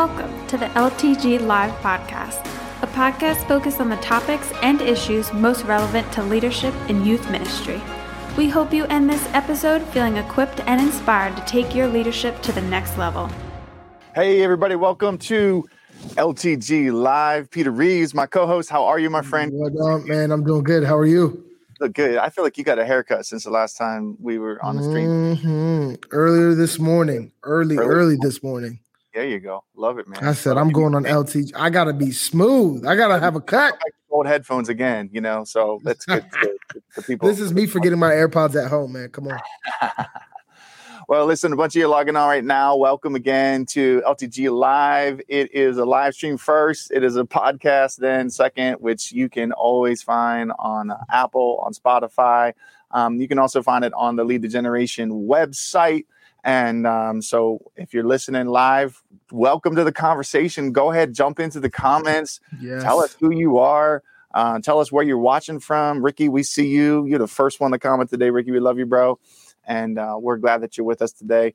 Welcome to the LTG Live Podcast, a podcast focused on the topics and issues most relevant to leadership and youth ministry. We hope you end this episode feeling equipped and inspired to take your leadership to the next level. Hey, everybody. Welcome to LTG Live. Peter Reeves, my co-host. How are you, my friend? What up, man? I'm doing good. How are you? Look good. I feel like you got a haircut since the last time we were on the stream. Earlier this morning. Early this morning. There you go. Love it, man. I said, I'm going on LTG. I got to be smooth. I got to have a cut. Old headphones again, you know, so let's get to people. This is me forgetting my AirPods at home, man. Come on. Well, listen, a bunch of you are logging on right now. Welcome again to LTG Live. It is a live stream first. It is a podcast then second, which you can always find on Apple, on Spotify. You can also find it on the Lead the Generation website. And so if you're listening live, welcome to the conversation. Go ahead, jump into the comments. Yes. Tell us who you are. Tell us where you're watching from. Ricky, we see you. You're the first one to comment today. Ricky, we love you, bro. And we're glad that you're with us today.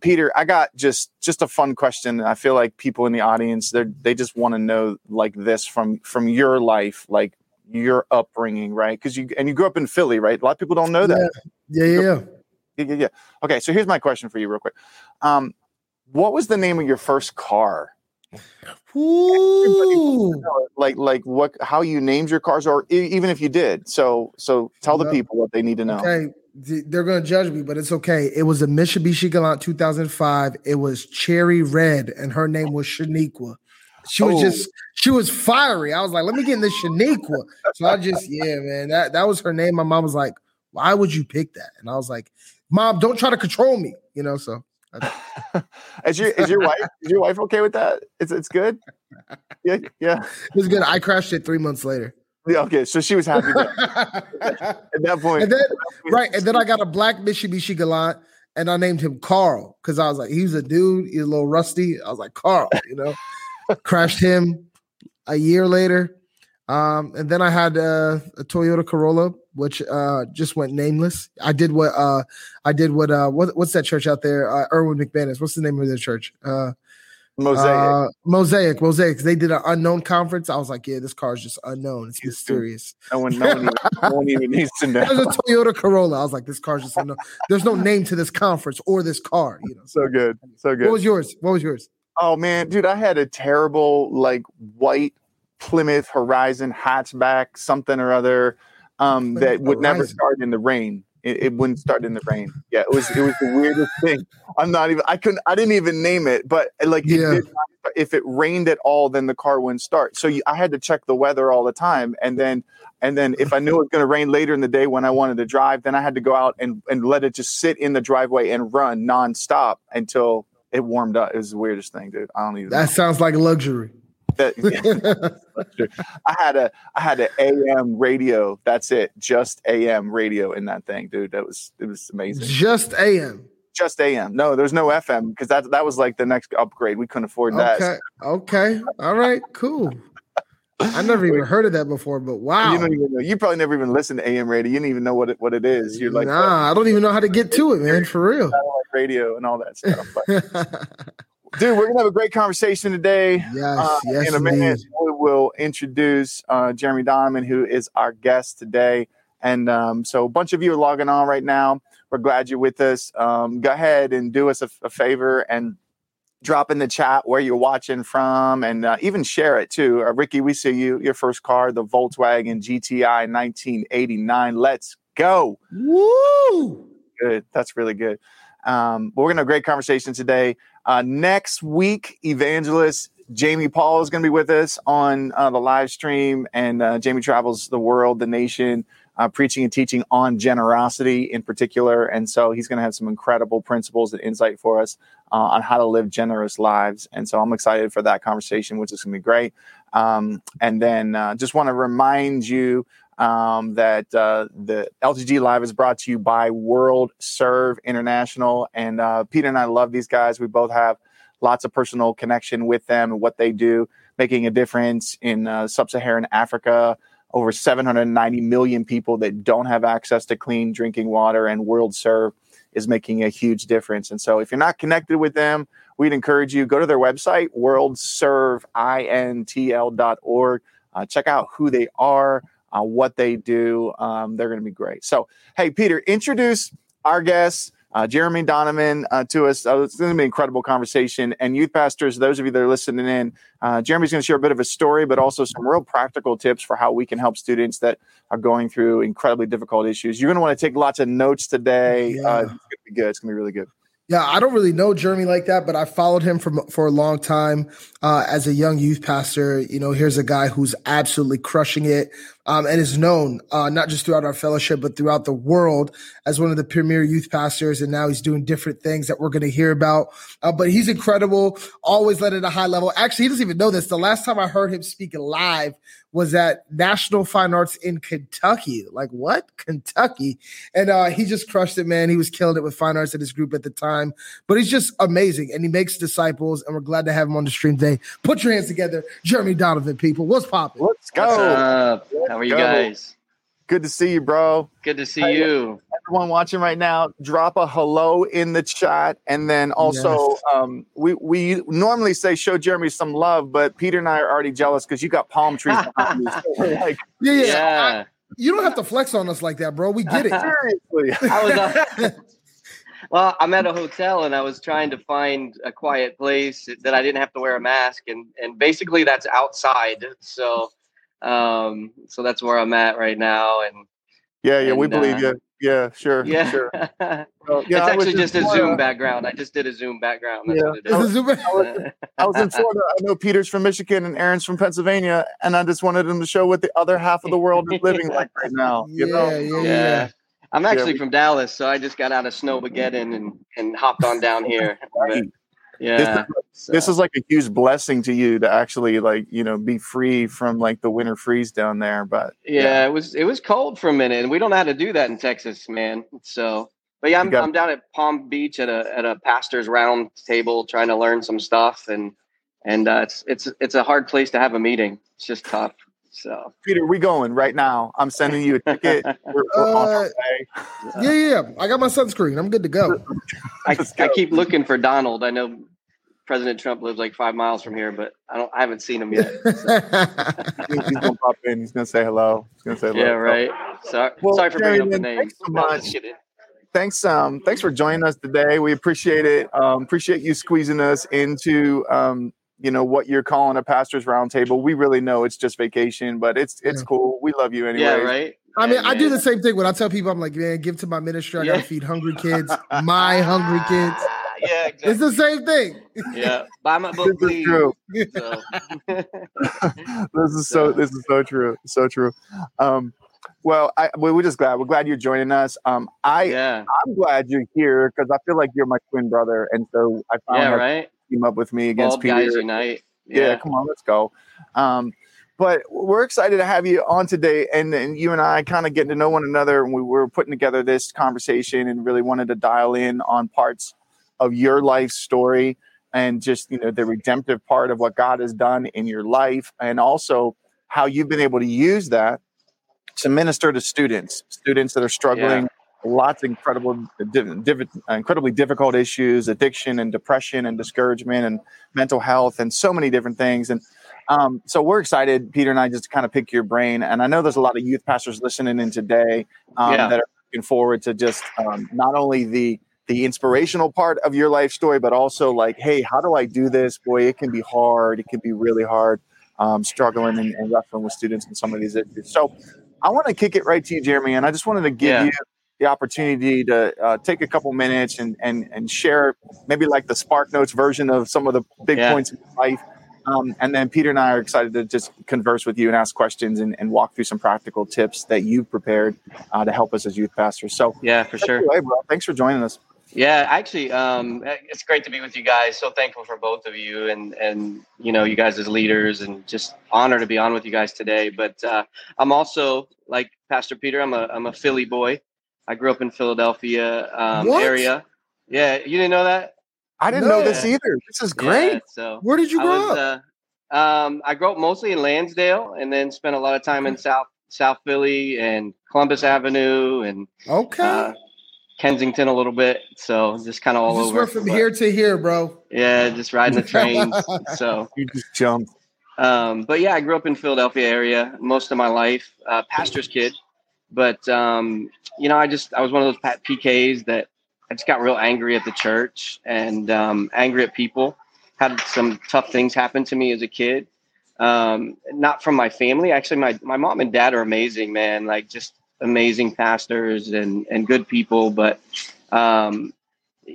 Peter, I got just a fun question. I feel like people in the audience, they just want to know like this from your life, like your upbringing, right? Because you grew up in Philly, right? A lot of people don't know that. Yeah. Yeah. Okay, so here's my question for you real quick. What was the name of your first car? Ooh. Like what? How you named your cars, or even if you did. So tell the people what they need to know. Okay, they're going to judge me, but it's okay. It was a Mitsubishi Galant 2005. It was cherry red, and her name was Shaniqua. She was fiery. I was like, let me get in this Shaniqua. So I just, man, that was her name. My mom was like, why would you pick that? And I was like, Mom, don't try to control me, you know. So, is your wife okay with that? It's good. Yeah. It was good. I crashed it 3 months later. Yeah, okay. So she was happy at that point. And then, and then I got a black Mitsubishi Galant, and I named him Carl because I was like, he was a dude. He's a little rusty. I was like, Carl, you know. Crashed him a year later, and then I had a Toyota Corolla, which just went nameless. What's that church out there? Irwin McManus. What's the name of their church? Mosaic. They did an unknown conference. I was like, yeah, this car is just unknown. It's mysterious. No one even needs to know. There's a Toyota Corolla. I was like, this car is just unknown. There's no name to this conference or this car. You know. So good. What was yours? Oh man, dude, I had a terrible like white Plymouth Horizon hatchback, something or other. That would never start in the rain. It wouldn't start in the rain. Yeah, it was the weirdest thing. I didn't even name it, but like if it rained at all, then the car wouldn't start. So I had to check the weather all the time, and then if I knew it was going to rain later in the day when I wanted to drive, then I had to go out and let it just sit in the driveway and run nonstop until it warmed up. It was the weirdest thing, dude. I don't even. That sounds like luxury. I had an AM radio. That's it. Just AM radio in that thing, dude. It was amazing. Just AM. No, there's no FM because that was like the next upgrade. We couldn't afford that. Okay. All right. Cool. I never even heard of that before, but wow. You don't even know. You probably never even listened to AM radio. You didn't even know what it is. You're like, nah, I don't even know how to get to it, man. For real. Radio and all that stuff. But. Dude, we're going to have a great conversation today. Yes, in a minute, we will introduce Jeremy Donovan, who is our guest today. And so a bunch of you are logging on right now. We're glad you're with us. Go ahead and do us a favor and drop in the chat where you're watching from and even share it, too. Ricky, we see you. Your first car, the Volkswagen GTI 1989. Let's go. Woo! Good. That's really good. We're going to have a great conversation today. Next week, evangelist Jamie Paul is going to be with us on the live stream, and Jamie travels the world, the nation, preaching and teaching on generosity in particular. And so he's going to have some incredible principles and insight for us on how to live generous lives. And so I'm excited for that conversation, which is going to be great. And then just want to remind you that the LTG Live is brought to you by World Serve International. And Peter and I love these guys. We both have lots of personal connection with them and what they do, making a difference in Sub-Saharan Africa, over 790 million people that don't have access to clean drinking water. And World Serve is making a huge difference. And so if you're not connected with them, we'd encourage you, go to their website, worldserveintl.org. Check out who they are, what they do. They're going to be great. So, hey, Peter, introduce our guests, Jeremy Donovan, to us. It's going to be an incredible conversation. And youth pastors, those of you that are listening in, Jeremy's going to share a bit of a story, but also some real practical tips for how we can help students that are going through incredibly difficult issues. You're going to want to take lots of notes today. Yeah. It's going to be good. It's going to be really good. Yeah, I don't really know Jeremy like that, but I followed him for a long time as a young youth pastor. You know, here's a guy who's absolutely crushing it and is known not just throughout our fellowship, but throughout the world as one of the premier youth pastors. And now he's doing different things that we're going to hear about. But he's incredible, always led at a high level. Actually, he doesn't even know this. The last time I heard him speak live was at National Fine Arts in Kentucky. Like, what? Kentucky. And he just crushed it, man. He was killing it with fine arts at his group at the time. But he's just amazing, and he makes disciples, and we're glad to have him on the stream today. Put your hands together. Jeremy Donovan, people. What's popping? Let's go. What's up? How are you guys? Good to see you, bro. Good to see you. Everyone watching right now, drop a hello in the chat. And then also, yes. We normally say show Jeremy some love, but Peter and I are already jealous because you got palm trees behind you. So like, yeah. You don't have to flex on us like that, bro. We get it. Seriously. Well, I'm at a hotel, and I was trying to find a quiet place that I didn't have to wear a mask. And basically, that's outside. So that's where I'm at right now. And we believe you. Yeah, sure. Yeah, sure. So, yeah, it's actually just a Zoom background. I just did a Zoom background. That's what it is. I was in Florida. I know Peter's from Michigan and Aaron's from Pennsylvania, and I just wanted him to show what the other half of the world is living like right now. You know? I'm actually from Dallas, so I just got out of Snowmageddon and hopped on down here. Right. Yeah. This is like a huge blessing to you to actually be free from the winter freeze down there. But it was cold for a minute, and we don't know how to do that in Texas, man. So, but yeah, I'm down at Palm Beach at a pastor's round table trying to learn some stuff. And it's a hard place to have a meeting. It's just tough. So, Peter, we going right now. I'm sending you a ticket. We're on our way. I got my sunscreen. I'm good to go. I keep looking for Donald. I know President Trump lives 5 miles from here, but I haven't seen him yet. So. He's gonna pop in. He's gonna say hello. Yeah, right. Sorry for bringing up the name. Thanks so much. Thanks for joining us today. We appreciate it. Appreciate you squeezing us into what you're calling a pastor's roundtable. We really know it's just vacation, but it's cool. We love you anyway. Yeah, right. I mean, I do the same thing when I tell people, I'm like, man, give to my ministry. I gotta feed hungry kids. My hungry kids. Yeah, exactly. It's the same thing. Yeah, buy my book, please. This is true. This is so true. We're just glad. We're glad you're joining us. I'm glad you're here because I feel like you're my twin brother, and so I found team up with me against Peter. Guys unite. Yeah, come on, let's go. But we're excited to have you on today, and you and I kind of getting to know one another, and we were putting together this conversation and really wanted to dial in on parts of your life story and just the redemptive part of what God has done in your life, and also how you've been able to use that to minister to students that are struggling. Lots of incredibly difficult issues, addiction and depression and discouragement and mental health and so many different things. And so we're excited, Peter and I, just to kind of pick your brain. And I know there's a lot of youth pastors listening in today that are looking forward to just not only the inspirational part of your life story, but also hey, how do I do this? Boy, it can be hard. It can be really hard struggling and wrestling with students and some of these issues. So I want to kick it right to you, Jeremy. And I just wanted to give you the opportunity to take a couple minutes and share maybe the Spark Notes version of some of the big points in life. And then Peter and I are excited to just converse with you and ask questions and walk through some practical tips that you've prepared to help us as youth pastors. So for sure. Anyway, bro, thanks for joining us. Yeah, actually, it's great to be with you guys. So thankful for both of you and you guys as leaders, and just honored to be on with you guys today. But I'm also, like Pastor Peter, I'm a Philly boy. I grew up in Philadelphia area. Yeah, you didn't know that? I didn't know this either. This is great. So where did you grow up? I grew up mostly in Lansdale, and then spent a lot of time in South Philly and Columbus Avenue, and Kensington a little bit. So just kind of all over. Just went from here to here, bro. Yeah, just riding the trains. So you just jumped. But yeah, I grew up in Philadelphia area most of my life, pastor's kid. But, you know, I was one of those PKs that I just got real angry at the church and angry at people. Had some tough things happen to me as a kid. Not from my family. Actually, my mom and dad are amazing, man. Like just amazing pastors and good people. But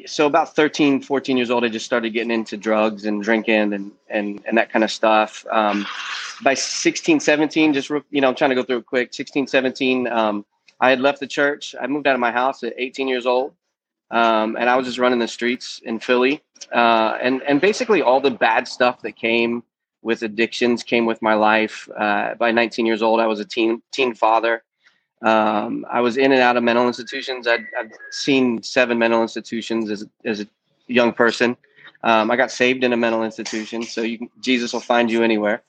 so about 13, 14 years old, I just started getting into drugs and drinking and that kind of stuff. By 16, 17, just, you know, I'm trying to go through it quick. 16, 17, I had left the church. I moved out of my house at 18 years old. And I was just running the streets in Philly. And basically all the bad stuff that came with addictions came with my life. By 19 years old, I was a teen father. I was in and out of mental institutions. I've seen 7 mental institutions as a young person. I got saved in a mental institution, so Jesus will find you anywhere.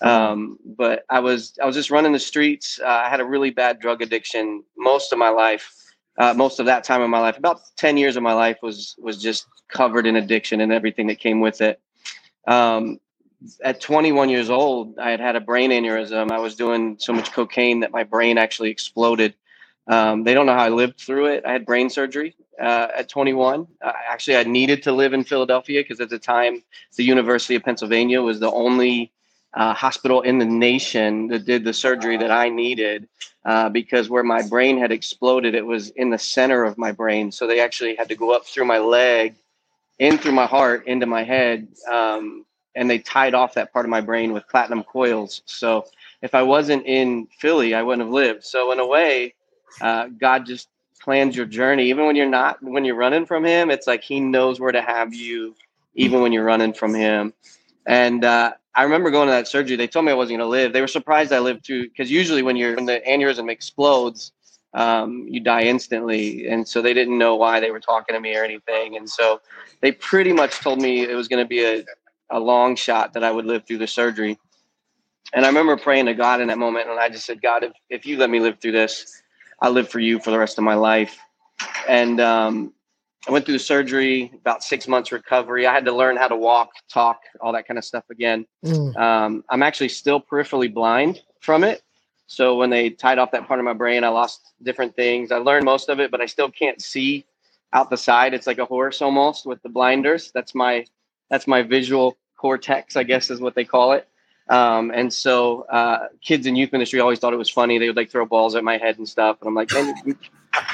But I was just running the streets. I had a really bad drug addiction most of my life. Most of that time in my life, about 10 years of my life was just covered in addiction and everything that came with it. At 21 years old, I had a brain aneurysm. I was doing so much cocaine that my brain actually exploded. They don't know how I lived through it. I had brain surgery at 21. Actually, I needed to live in Philadelphia because at the time, the University of Pennsylvania was the only hospital in the nation that did the surgery that I needed because where my brain had exploded, it was in the center of my brain. So they actually had to go up through my leg, in through my heart, into my head. And they tied off that part of my brain with platinum coils. So if I wasn't in Philly, I wouldn't have lived. So in a way, God just plans your journey. Even when you're running from him, it's like he knows where to have you, even when you're running from him. And, I remember going to that surgery. They told me I wasn't going to live. They were surprised I lived through, because usually when the aneurysm explodes, you die instantly. And so they didn't know why they were talking to me or anything. And so they pretty much told me it was going to be a long shot that I would live through the surgery. And I remember praying to God in that moment. And I just said, God, if you let me live through this, I'll live for you for the rest of my life. And I went through the surgery, about 6 months recovery. I had to learn how to walk, talk, all that kind of stuff again. I'm actually still peripherally blind from it. So when they tied off that part of my brain, I lost different things. I learned most of it, but I still can't see out the side. It's like a horse almost with the blinders. That's my visual cortex, I guess is what they call it. And so kids in youth ministry always thought it was funny. They would like throw balls at my head and stuff. And I'm like, man,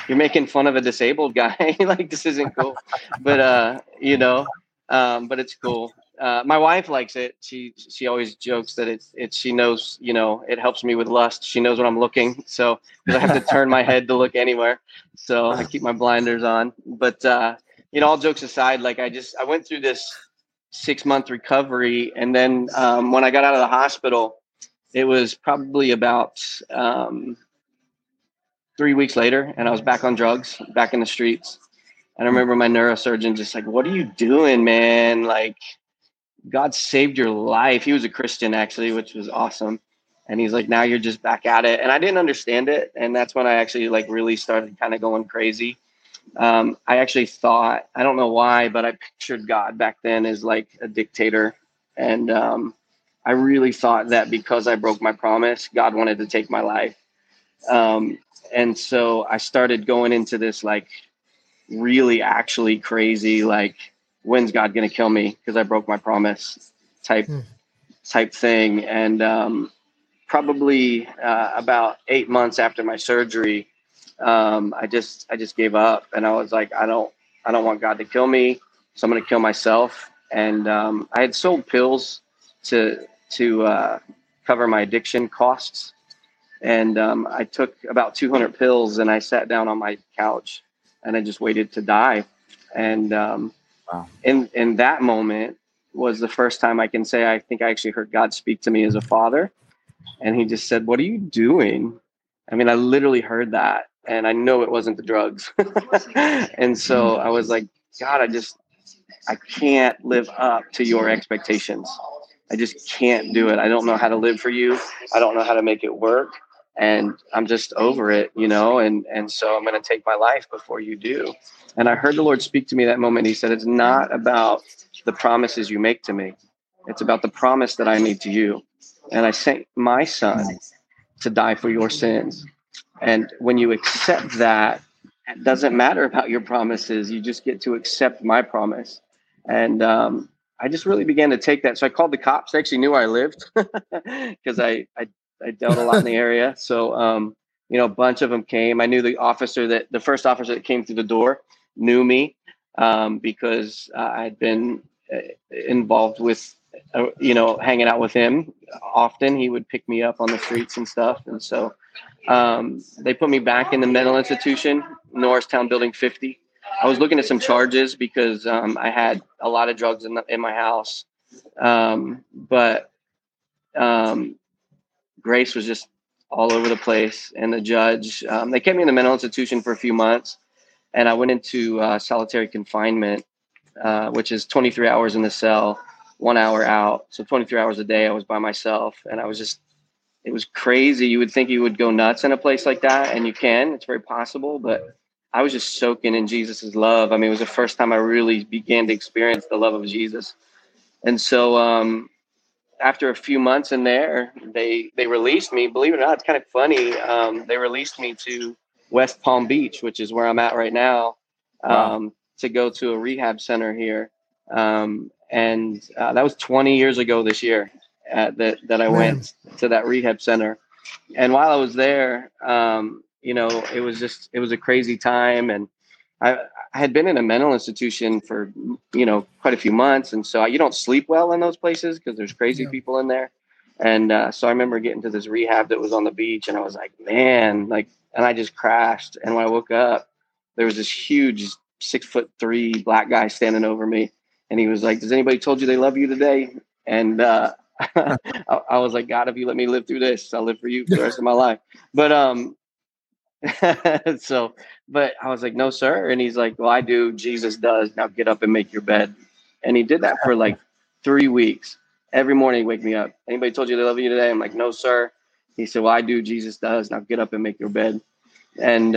you're making fun of a disabled guy. Like, this isn't cool. But, you know, but it's cool. My wife likes it. She always jokes that she knows, you know, it helps me with lust. She knows when I'm looking. So I have to turn my head to look anywhere. So I keep my blinders on. But, you know, all jokes aside, like I went through this 6-month recovery. And then when I got out of the hospital, it was probably about 3 weeks later, and I was back on drugs, back in the streets. And I remember my neurosurgeon just like, what are you doing, man? Like, God saved your life. He was a Christian, actually, which was awesome. And he's like, now you're just back at it. And I didn't understand it. And that's when I actually like really started kind of going crazy. I actually thought, I don't know why, but I pictured God back then as like a dictator. And, I really thought that because I broke my promise, God wanted to take my life. And so I started going into this, like really actually crazy, like, when's God going to kill me? Cause I broke my promise type thing. And, probably, about 8 months after my surgery, I just gave up and I was like, I don't want God to kill me. So I'm going to kill myself. And, I had sold pills to cover my addiction costs. And, I took about 200 pills and I sat down on my couch and I just waited to die. And, wow. In that moment was the first time I can say, I think I actually heard God speak to me as a father. And he just said, what are you doing? I mean, I literally heard that. And I know it wasn't the drugs. And so I was like, God, I can't live up to your expectations. I just can't do it. I don't know how to live for you. I don't know how to make it work. and I'm just over it, you know, and so I'm going to take my life before you do. And I heard the Lord speak to me that moment. He said, it's not about the promises you make to me. It's about the promise that I made to you. And I sent my son to die for your sins. And when you accept that, it doesn't matter about your promises. You just get to accept my promise. And I just really began to take that. So I called the cops. They actually knew where I lived because I dealt a lot in the area. So, you know, a bunch of them came. I knew the officer that the first officer that came through the door knew me because I'd been involved with, you know, hanging out with him often. He would pick me up on the streets and stuff. And so they put me back in the mental institution, Norristown Building 50. I was looking at some charges because I had a lot of drugs in my house. But grace was just all over the place. And the judge, they kept me in the mental institution for a few months. And I went into solitary confinement, which is 23 hours in the cell, 1 hour out. So 23 hours a day, I was by myself. And I was just, it was crazy. You would think you would go nuts in a place like that. And you can, it's very possible. But I was just soaking in Jesus's love. I mean, it was the first time I really began to experience the love of Jesus. And so after a few months in there, they released me. Believe it or not, it's kind of funny. They released me to West Palm Beach, which is where I'm at right now, wow, to go to a rehab center here. And that was 20 years ago this year that I went to that rehab center. And while I was there, you know, it was just, it was a crazy time. And I had been in a mental institution for, you know, quite a few months. And so you don't sleep well in those places because there's crazy people in there. And so I remember getting to this rehab that was on the beach and I was like, man, like, and I just crashed. And when I woke up, there was this huge 6'3" black guy standing over me. And he was like, does anybody told you they love you today? And, I was like, God, if you let me live through this, I'll live for you for the rest of my life. But, but I was like, no, sir. And he's like, well, I do. Jesus does. Now get up and make your bed. And he did that for like 3 weeks. Every morning he'd wake me up. Anybody told you they love you today? I'm like, no, sir. He said, well, I do. Jesus does. Now get up and make your bed. And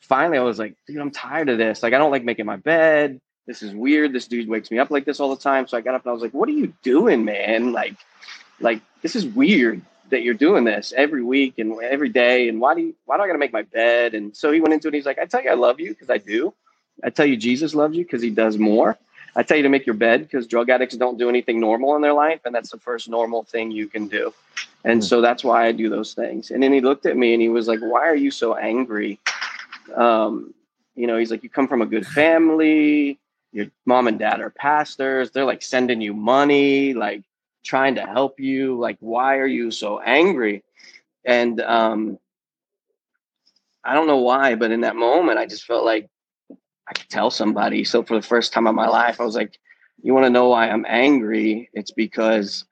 finally I was like, dude, I'm tired of this. Like, I don't like making my bed. This is weird. This dude wakes me up like this all the time. So I got up and I was like, what are you doing, man? Like this is weird that you're doing this every week and every day. And why do I got to make my bed? And so he went into it. And he's like, I tell you, I love you because I do. I tell you, Jesus loves you because he does more. I tell you to make your bed because drug addicts don't do anything normal in their life. And that's the first normal thing you can do. And so that's why I do those things. And then he looked at me and he was like, why are you so angry? You know, he's like, you come from a good family. Your mom and dad are pastors. They're like sending you money, like trying to help you. Like, why are you so angry? And I don't know why, but in that moment, I just felt like I could tell somebody. So for the first time in my life, I was like, you want to know why I'm angry? It's because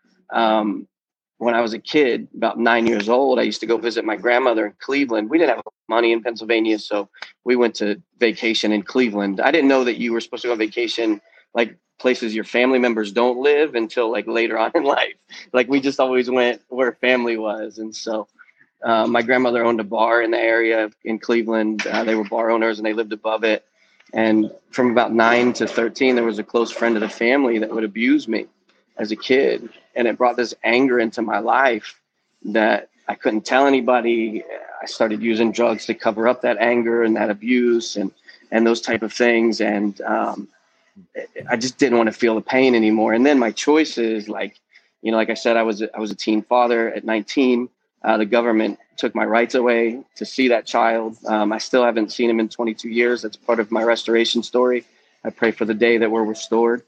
when I was a kid, about 9 years old, I used to go visit my grandmother in Cleveland. We didn't have money in Pennsylvania, so we went to vacation in Cleveland. I didn't know that you were supposed to go on vacation like places your family members don't live until like later on in life. Like we just always went where family was. And so my grandmother owned a bar in the area in Cleveland. They were bar owners and they lived above it. And from about 9 to 13, there was a close friend of the family that would abuse me as a kid. And it brought this anger into my life that I couldn't tell anybody. I started using drugs to cover up that anger and that abuse and those type of things. And, I just didn't want to feel the pain anymore. And then my choices, like, you know, like I said, I was a teen father at 19. The government took my rights away to see that child. I still haven't seen him in 22 years. That's part of my restoration story. I pray for the day that we're restored.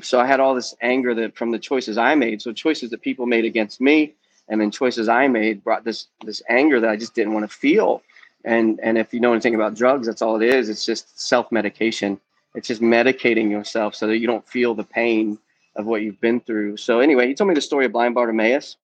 So I had all this anger that from the choices I made. So choices that people made against me and then choices I made brought this anger that I just didn't want to feel. And if you know anything about drugs, that's all it is. It's just self-medication. It's just medicating yourself so that you don't feel the pain of what you've been through. So anyway, he told me the story of blind Bartimaeus.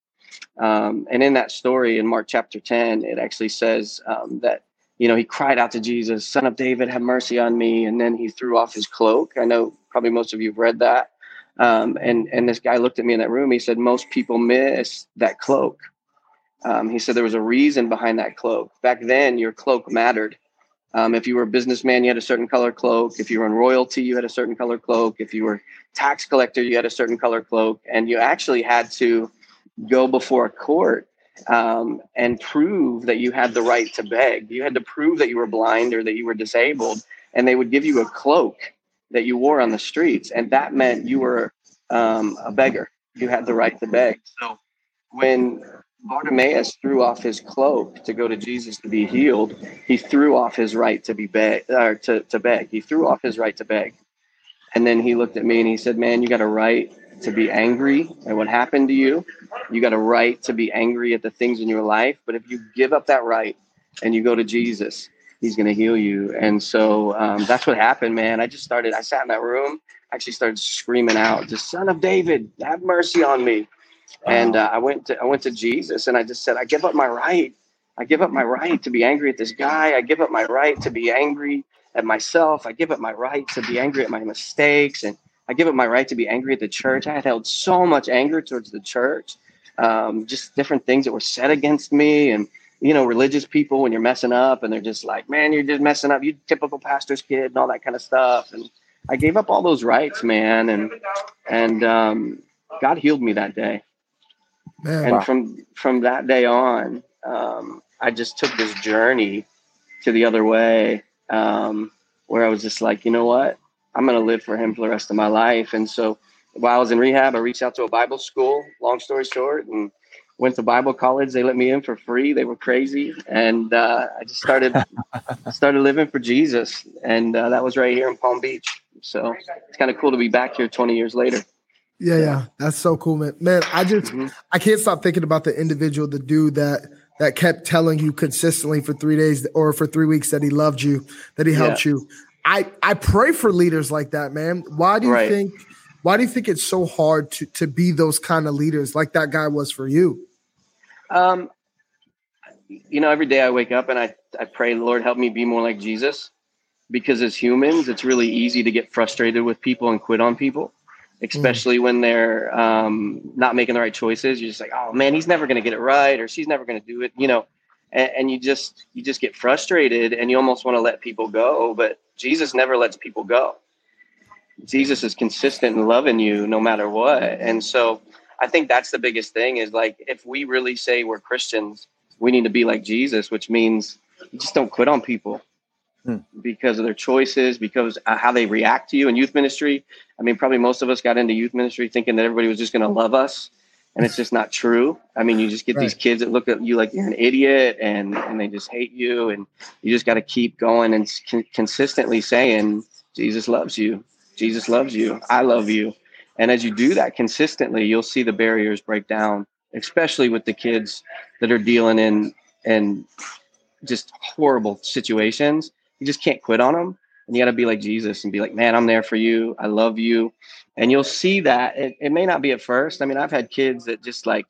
And in that story in Mark chapter 10, it actually says that, you know, he cried out to Jesus, Son of David, have mercy on me. And then he threw off his cloak. I know probably most of you have read that. And this guy looked at me in that room. He said, most people miss that cloak. He said there was a reason behind that cloak. Back then, your cloak mattered. If you were a businessman, you had a certain color cloak. If you were in royalty, you had a certain color cloak. If you were tax collector, you had a certain color cloak. And you actually had to go before a court and prove that you had the right to beg. You had to prove that you were blind or that you were disabled. And they would give you a cloak that you wore on the streets. And that meant you were a beggar. You had the right to beg. So when Bartimaeus threw off his cloak to go to Jesus to be healed, he threw off his right to be beg. He threw off his right to beg. And then he looked at me and he said, man, you got a right to be angry at what happened to you. You got a right to be angry at the things in your life. But if you give up that right and you go to Jesus, he's going to heal you. And so that's what happened, man. I sat in that room, actually started screaming out, the Son of David, have mercy on me. Wow. And I went to Jesus and I just said, I give up my right. I give up my right to be angry at this guy. I give up my right to be angry at myself. I give up my right to be angry at my mistakes. And I give up my right to be angry at the church. I had held so much anger towards the church, just different things that were said against me. And, you know, religious people, when you're messing up and they're just like, man, you're just messing up. You typical pastor's kid and all that kind of stuff. And I gave up all those rights, man. And God healed me that day. Man, and wow. From that day on, I just took this journey to the other way, where I was just like, you know what, I'm going to live for him for the rest of my life. And so while I was in rehab, I reached out to a Bible school, long story short, and went to Bible college. They let me in for free. They were crazy. And I just started living for Jesus. And that was right here in Palm Beach. So it's kind of cool to be back here 20 years later. Yeah. That's so cool, man. I can't stop thinking about the individual, the dude that kept telling you consistently for 3 days or for 3 weeks that he loved you, that he helped you. I pray for leaders like that, man. Why do you think it's so hard to be those kind of leaders like that guy was for you? You know, every day I wake up and I pray, Lord, help me be more like Jesus, because as humans, it's really easy to get frustrated with people and quit on people. Especially when they're not making the right choices. You're just like, oh man, he's never going to get it right, or she's never going to do it, you know, and you just get frustrated and you almost want to let people go. But Jesus never lets people go. Jesus is consistent in loving you no matter what. And so I think that's the biggest thing is, like, if we really say we're Christians, we need to be like Jesus, which means you just don't quit on people. Because of their choices, because of how they react to you in youth ministry. I mean, probably most of us got into youth ministry thinking that everybody was just going to love us. And it's just not true. I mean, you just get these kids that look at you like you're an idiot and they just hate you. And you just got to keep going and consistently saying, Jesus loves you. Jesus loves you. I love you. And as you do that consistently, you'll see the barriers break down, especially with the kids that are dealing in just horrible situations. You just can't quit on them. And you got to be like Jesus and be like, man, I'm there for you. I love you. And you'll see that. It may not be at first. I mean, I've had kids that just like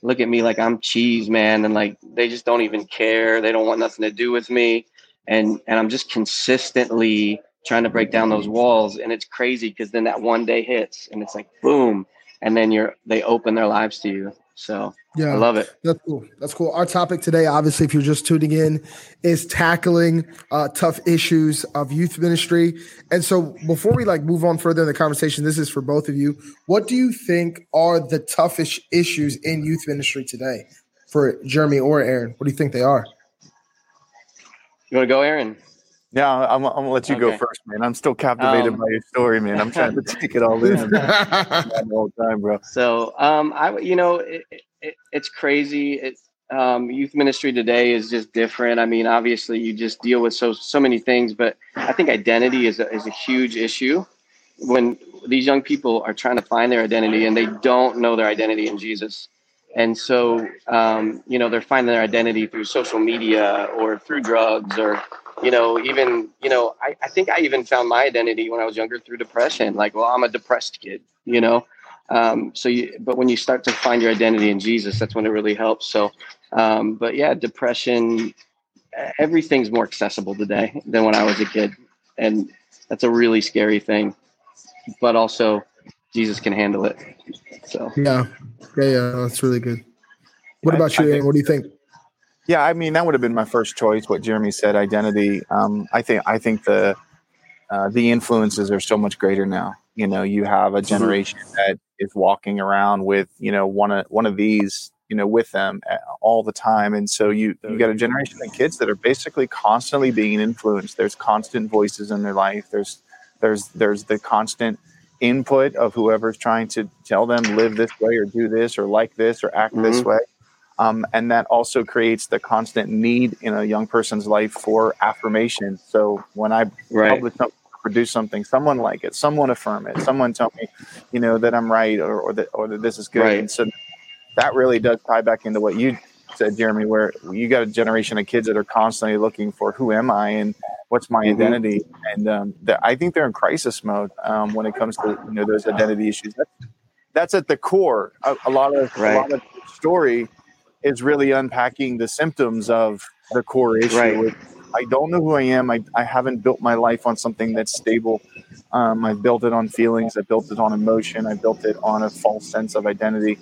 look at me like I'm cheese, man. And like they just don't even care. They don't want nothing to do with me. And I'm just consistently trying to break down those walls. And it's crazy because then that one day hits and it's like, boom. And then they open their lives to you. So yeah, I love it. That's cool. That's cool. Our topic today, obviously, if you're just tuning in, is tackling tough issues of youth ministry. And so before we move on further in the conversation, this is for both of you. What do you think are the toughest issues in youth ministry today for Jeremy or Aaron? What do you think they are? You want to go, Aaron? Yeah, I'm going to let you go first, man. I'm still captivated by your story, man. I'm trying to take it all in. All time, bro. So, it's crazy. Youth ministry today is just different. I mean, obviously, you just deal with so many things, but I think identity is a huge issue when these young people are trying to find their identity and they don't know their identity in Jesus. And so, they're finding their identity through social media or through drugs or I think I even found my identity when I was younger through depression. Like, well, I'm a depressed kid, you know? But when you start to find your identity in Jesus, that's when it really helps. So, but yeah, depression, everything's more accessible today than when I was a kid. And that's a really scary thing, but also Jesus can handle it. So, yeah, that's really good. What about you, Aaron? What do you think? Yeah, I mean, that would have been my first choice. What Jeremy said, identity. I think the influences are so much greater now. You know, you have a generation that is walking around with, you know, one of these, you know, with them all the time. And so you got a generation of kids that are basically constantly being influenced. There's constant voices in their life. There's the constant input of whoever's trying to tell them live this way or do this or like this or act this way. And that also creates the constant need in a young person's life for affirmation. So when I publish something, produce something, someone like it, someone affirm it, someone tell me, you know, that I'm right or that this is good. Right. And so that really does tie back into what you said, Jeremy, where you got a generation of kids that are constantly looking for who am I and what's my identity. And I think they're in crisis mode when it comes to, you know, those identity issues. That's at the core. A lot of the story is really unpacking the symptoms of the core issue. Right. I don't know who I am. I haven't built my life on something that's stable. I built it on feelings. I built it on emotion. I built it on a false sense of identity.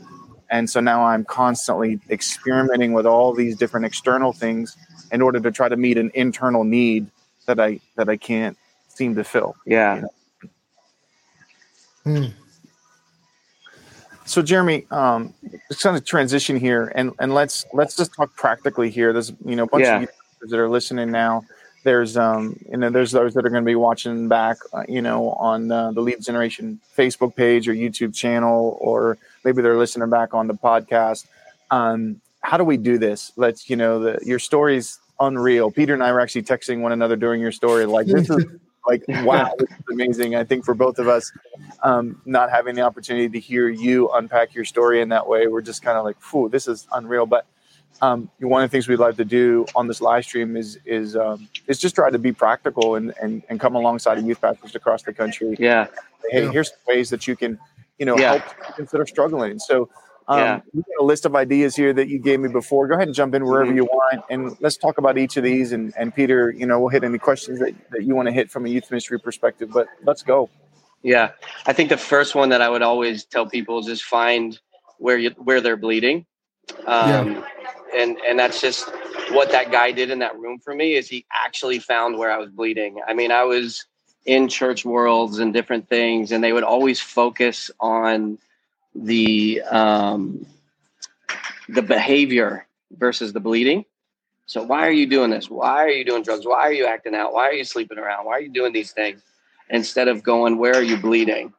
And so now I'm constantly experimenting with all these different external things in order to try to meet an internal need that I can't seem to fill. Yeah. You know? So Jeremy, just kind of transition here and let's just talk practically here. There's, you know, a bunch of that are listening now. There's you know, there's those that are going to be watching back you know, on the Lead Generation Facebook page or YouTube channel, or maybe they're listening back on the podcast. How do we do this? Let's, you know, your story's unreal. Peter and I were actually texting one another during your story, like, this is like, wow, this is amazing. I think for both of us, not having the opportunity to hear you unpack your story in that way, we're just kind of like, phew, this is unreal. But one of the things we'd like to do on this live stream is just try to be practical and come alongside of youth pastors across the country. Yeah. Hey, here's some ways that you can, you know, help kids that are struggling. So we've got a list of ideas here that you gave me before. Go ahead and jump in wherever you want, and let's talk about each of these. And Peter, you know, we'll hit any questions that you want to hit from a youth ministry perspective, but let's go. Yeah. I think the first one that I would always tell people is just find where they're bleeding. And that's just what that guy did in that room for me, is he actually found where I was bleeding. I mean, I was in church worlds and different things, and they would always focus on the behavior versus the bleeding. So why are you doing this? Why are you doing drugs? Why are you acting out? Why are you sleeping around? Why are you doing these things? Instead of going, where are you bleeding?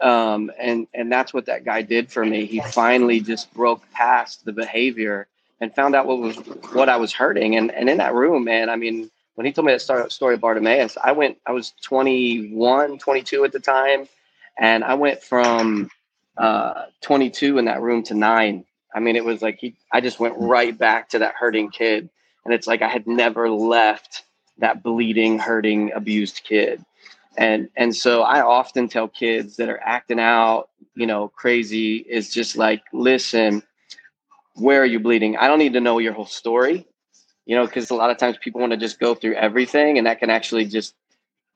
And that's what that guy did for me. He finally just broke past the behavior and found out what I was hurting. And in that room, man, I mean, when he told me that story of Bartimaeus, I was 21, 22 at the time. And I went from 22 in that room to 9. I mean, it was like, I just went right back to that hurting kid. And it's like, I had never left that bleeding, hurting, abused kid. And so I often tell kids that are acting out, you know, crazy, is just like, listen, where are you bleeding? I don't need to know your whole story, you know, because a lot of times people want to just go through everything, and that can actually just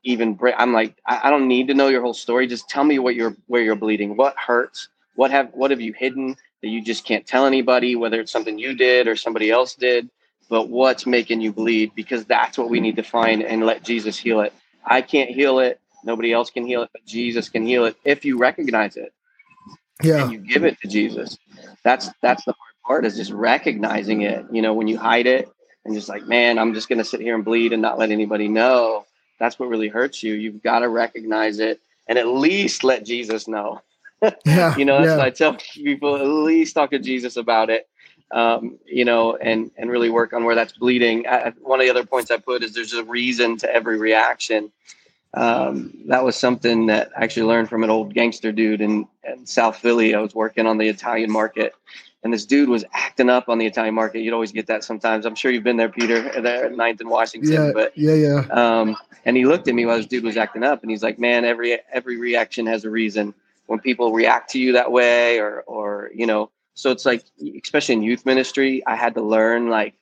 even break. I'm like, I don't need to know your whole story. Just tell me where you're bleeding, what hurts, what have you hidden that you just can't tell anybody, whether it's something you did or somebody else did, but what's making you bleed, because that's what we need to find and let Jesus heal it. I can't heal it. Nobody else can heal it, but Jesus can heal it if you recognize it. Yeah. And you give it to Jesus. That's the hard part, is just recognizing it. You know, when you hide it and just like, man, I'm just going to sit here and bleed and not let anybody know, that's what really hurts you. You've got to recognize it and at least let Jesus know. Yeah, you know, that's what I tell people, at least talk to Jesus about it, you know, and really work on where that's bleeding. One of the other points I put is there's a reason to every reaction. That was something that I actually learned from an old gangster dude in South Philly. I was working on the Italian market, and this dude was acting up on the Italian market. You'd always get that sometimes. I'm sure you've been there, Peter, there at Ninth and Washington. Yeah. And he looked at me while this dude was acting up, and he's like, man, every reaction has a reason. When people react to you that way, or, you know, so it's like, especially in youth ministry, I had to learn, like,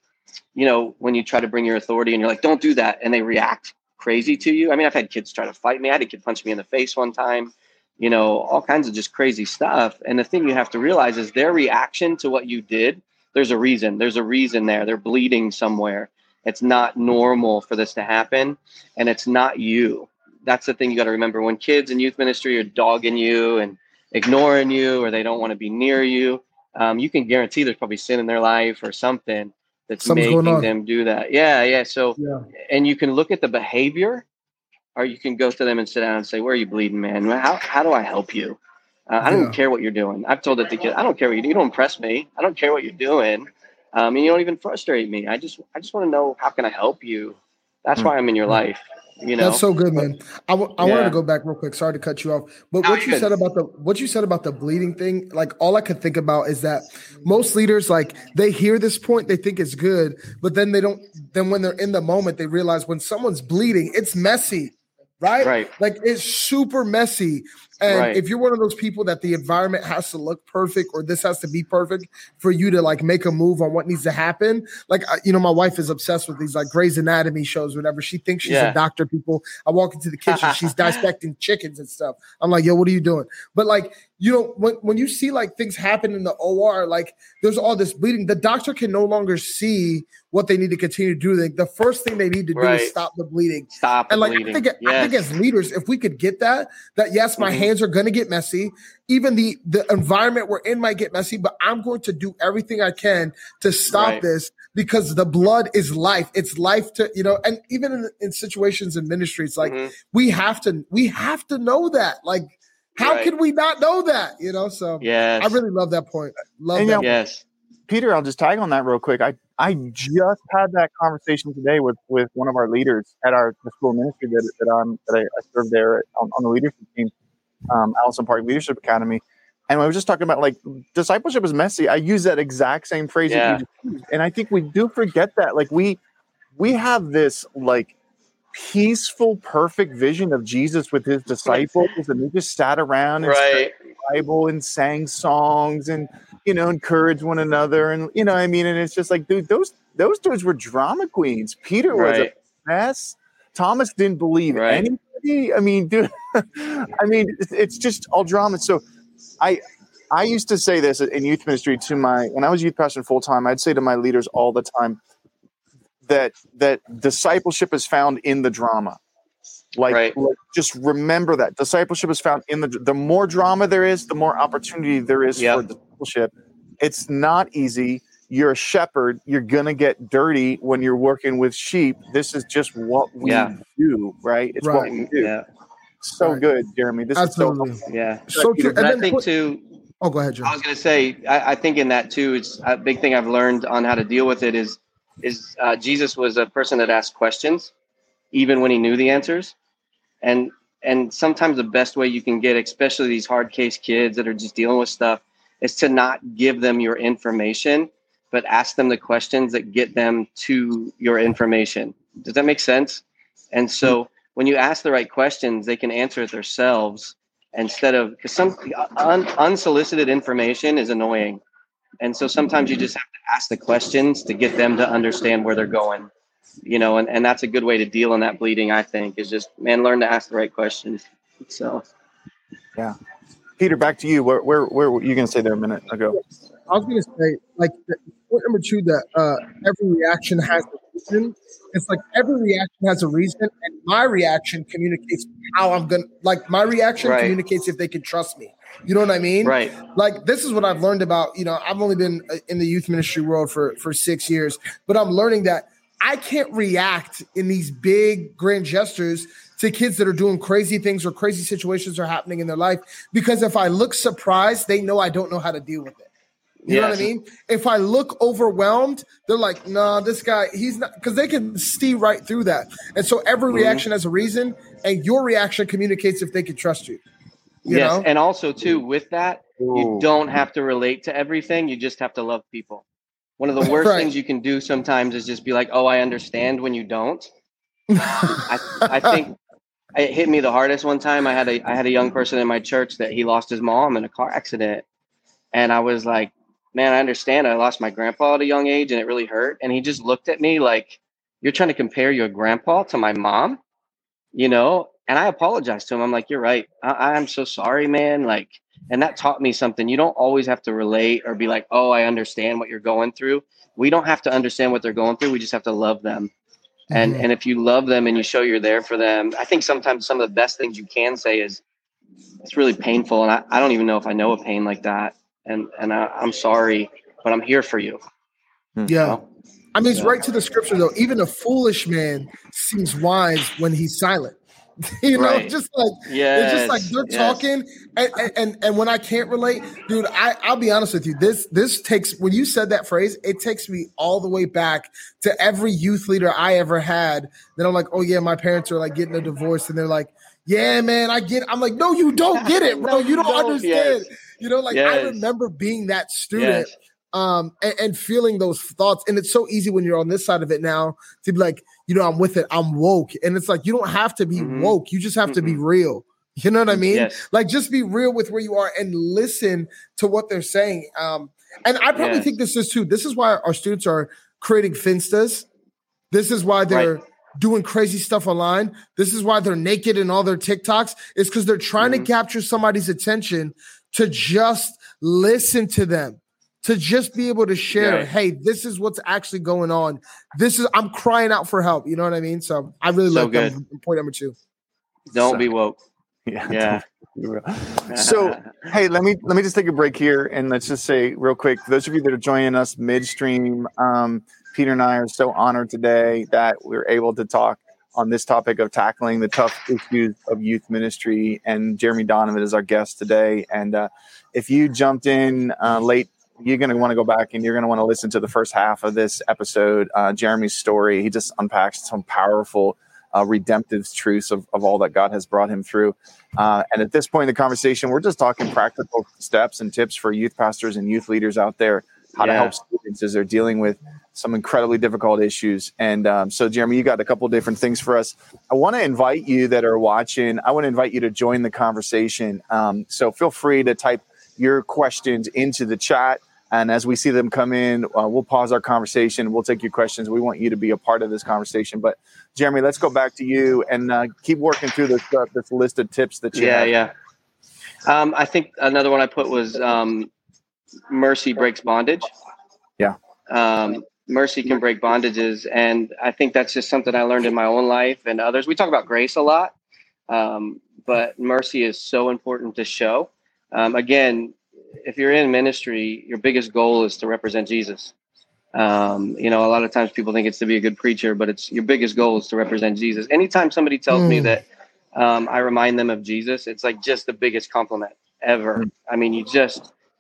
you know, when you try to bring your authority and you're like, don't do that, and they react crazy to you. I mean, I've had kids try to fight me. I had a kid punch me in the face one time, you know, all kinds of just crazy stuff. And the thing you have to realize is their reaction to what you did there's a reason. There's a reason there. They're bleeding somewhere. It's not normal for this to happen. And it's not you. That's the thing you got to remember. When kids in youth ministry are dogging you and ignoring you, or they don't want to be near you, you can guarantee there's probably sin in their life or something that's making them do that. Yeah. So, yeah. And you can look at the behavior, or you can go to them and sit down and say, where are you bleeding, man? How do I help you? I don't care what you're doing. I've told it to kids. I don't care what you do. You don't impress me. I don't care what you're doing. And you don't even frustrate me. I just want to know, how can I help you? That's why I'm in your life. You know? That's so good, man. I wanted to go back real quick. Sorry to cut you off, but what you said about the bleeding thing, like all I could think about is that most leaders, like they hear this point, they think it's good, but then they don't. Then when they're in the moment, they realize when someone's bleeding, it's messy, right? Like it's super messy. And if you're one of those people that the environment has to look perfect, or this has to be perfect for you to like make a move on what needs to happen. Like, you know, my wife is obsessed with these like Grey's Anatomy shows, whatever. She thinks she's a doctor, people. I walk into the kitchen, she's dissecting chickens and stuff. I'm like, yo, what are you doing? But like, you know, when you see like things happen in the OR, like there's all this bleeding, the doctor can no longer see what they need to continue to do. The first thing they need to do is stop the bleeding. Stop the bleeding. I think as leaders, if we could get that, yes, my hands are going to get messy. Even the environment we're in might get messy, but I'm going to do everything I can to stop this, because the blood is life. It's life to, you know, and even in situations in ministry, it's like, we have to know that. Like, how can we not know that? You know? So I really love that point. Love that. Yes. Peter, I'll just tag on that real quick. I just had that conversation today with one of our leaders at the school ministry that I serve there on the leadership team. Allison Park Leadership Academy. And we were just talking about like discipleship is messy. I use that exact same phrase. Yeah. That you used. And I think we do forget that. Like we have this like peaceful, perfect vision of Jesus with his disciples. And they just sat around and studied the Bible and sang songs and, you know, encouraged one another. And, you know, I mean, and it's just like, dude, those dudes were drama queens. Peter was a mess. Thomas didn't believe anything. I mean, dude, I mean, it's just all drama. So I used to say this in youth ministry when I was youth pastor full time, I'd say to my leaders all the time that discipleship is found in the drama. Like just remember that discipleship is found in the more drama there is, the more opportunity there is for discipleship. It's not easy. You're a shepherd. You're going to get dirty when you're working with sheep. This is just what we do, right? It's what we do. Yeah. So good, Jeremy. This is so So true. And I think too, go ahead, Jeremy. I was going to say, I think in that too, it's a big thing I've learned on how to deal with it is Jesus was a person that asked questions, even when he knew the answers. And sometimes the best way you can get, especially these hard case kids that are just dealing with stuff, is to not give them your information, but ask them the questions that get them to your information. Does that make sense? And so when you ask the right questions, they can answer it themselves instead of, because some unsolicited information is annoying. And so sometimes you just have to ask the questions to get them to understand where they're going, you know, and that's a good way to deal in that bleeding, I think, is just, man, learn to ask the right questions. So, yeah. Peter, back to you. Where were you going to say there a minute ago? I was going to say, like, point number two, that every reaction has a reason. It's like every reaction has a reason, and my reaction communicates how I'm going to – like, my reaction communicates if they can trust me. You know what I mean? Right. Like, this is what I've learned about – you know, I've only been in the youth ministry world for 6 years, but I'm learning that I can't react in these big, grand gestures – to kids that are doing crazy things or crazy situations are happening in their life, because if I look surprised, they know I don't know how to deal with it. You know what I mean? If I look overwhelmed, they're like, nah, this guy, he's not, because they can see right through that. And so every reaction has a reason, and your reaction communicates if they can trust you. You know? And also too, with that, you don't have to relate to everything. You just have to love people. One of the worst things you can do sometimes is just be like, oh, I understand when you don't. I think it hit me the hardest one time. I had a young person in my church that he lost his mom in a car accident. And I was like, man, I understand. I lost my grandpa at a young age and it really hurt. And he just looked at me like, you're trying to compare your grandpa to my mom, you know? And I apologized to him. I'm like, you're right. I'm so sorry, man. Like, And that taught me something. You don't always have to relate or be like, oh, I understand what you're going through. We don't have to understand what they're going through. We just have to love them. And if you love them and you show you're there for them, I think sometimes some of the best things you can say is, it's really painful. And I don't even know if I know a pain like that. And I'm sorry, but I'm here for you. Yeah. You know? I mean, it's right to the scripture, though. Even a foolish man seems wise when he's silent. You know, right. They're talking. And when I can't relate, dude, I'll be honest with you. This takes, when you said that phrase, it takes me all the way back to every youth leader I ever had. Then I'm like, oh yeah, my parents are like getting a divorce, and they're like, yeah, man, I get it. I'm like, no, you don't get it, bro. You don't understand. Yes. You know, like I remember being that student. Yes. And feeling those thoughts. And it's so easy when you're on this side of it now to be like, you know, I'm with it. I'm woke. And it's like, you don't have to be woke. You just have to be real. You know what I mean? Yes. Like, just be real with where you are and listen to what they're saying. And I probably think this is too. This is why our students are creating Finstas. This is why they're doing crazy stuff online. This is why they're naked in all their TikToks. It's because they're trying to capture somebody's attention to just listen to them. To just be able to share, hey, this is what's actually going on. I'm crying out for help. You know what I mean? So I really love that. Point number 2. Don't be woke. Yeah. So, hey, let me just take a break here. And let's just say real quick, those of you that are joining us midstream, Peter and I are so honored today that we're able to talk on this topic of tackling the tough issues of youth ministry. And Jeremy Donovan is our guest today. And if you jumped in late, you're going to want to go back and you're going to want to listen to the first half of this episode, Jeremy's story. He just unpacks some powerful redemptive truths of all that God has brought him through. And at this point in the conversation, we're just talking practical steps and tips for youth pastors and youth leaders out there, how to help students as they're dealing with some incredibly difficult issues. And so, Jeremy, you got a couple of different things for us. I want to invite you that are watching. I want to invite you to join the conversation. So feel free to type your questions into the chat. And as we see them come in, we'll pause our conversation. We'll take your questions. We want you to be a part of this conversation. But, Jeremy, let's go back to you and keep working through this list of tips that you have. Yeah. I think another one I put was mercy breaks bondage. Yeah. Mercy can break bondages. And I think that's just something I learned in my own life and others. We talk about grace a lot, but mercy is so important to show. Again, if you're in ministry, your biggest goal is to represent Jesus. You know, a lot of times people think it's to be a good preacher, but it's your biggest goal is to represent Jesus. Anytime somebody tells me that I remind them of Jesus, it's like just the biggest compliment ever. I mean,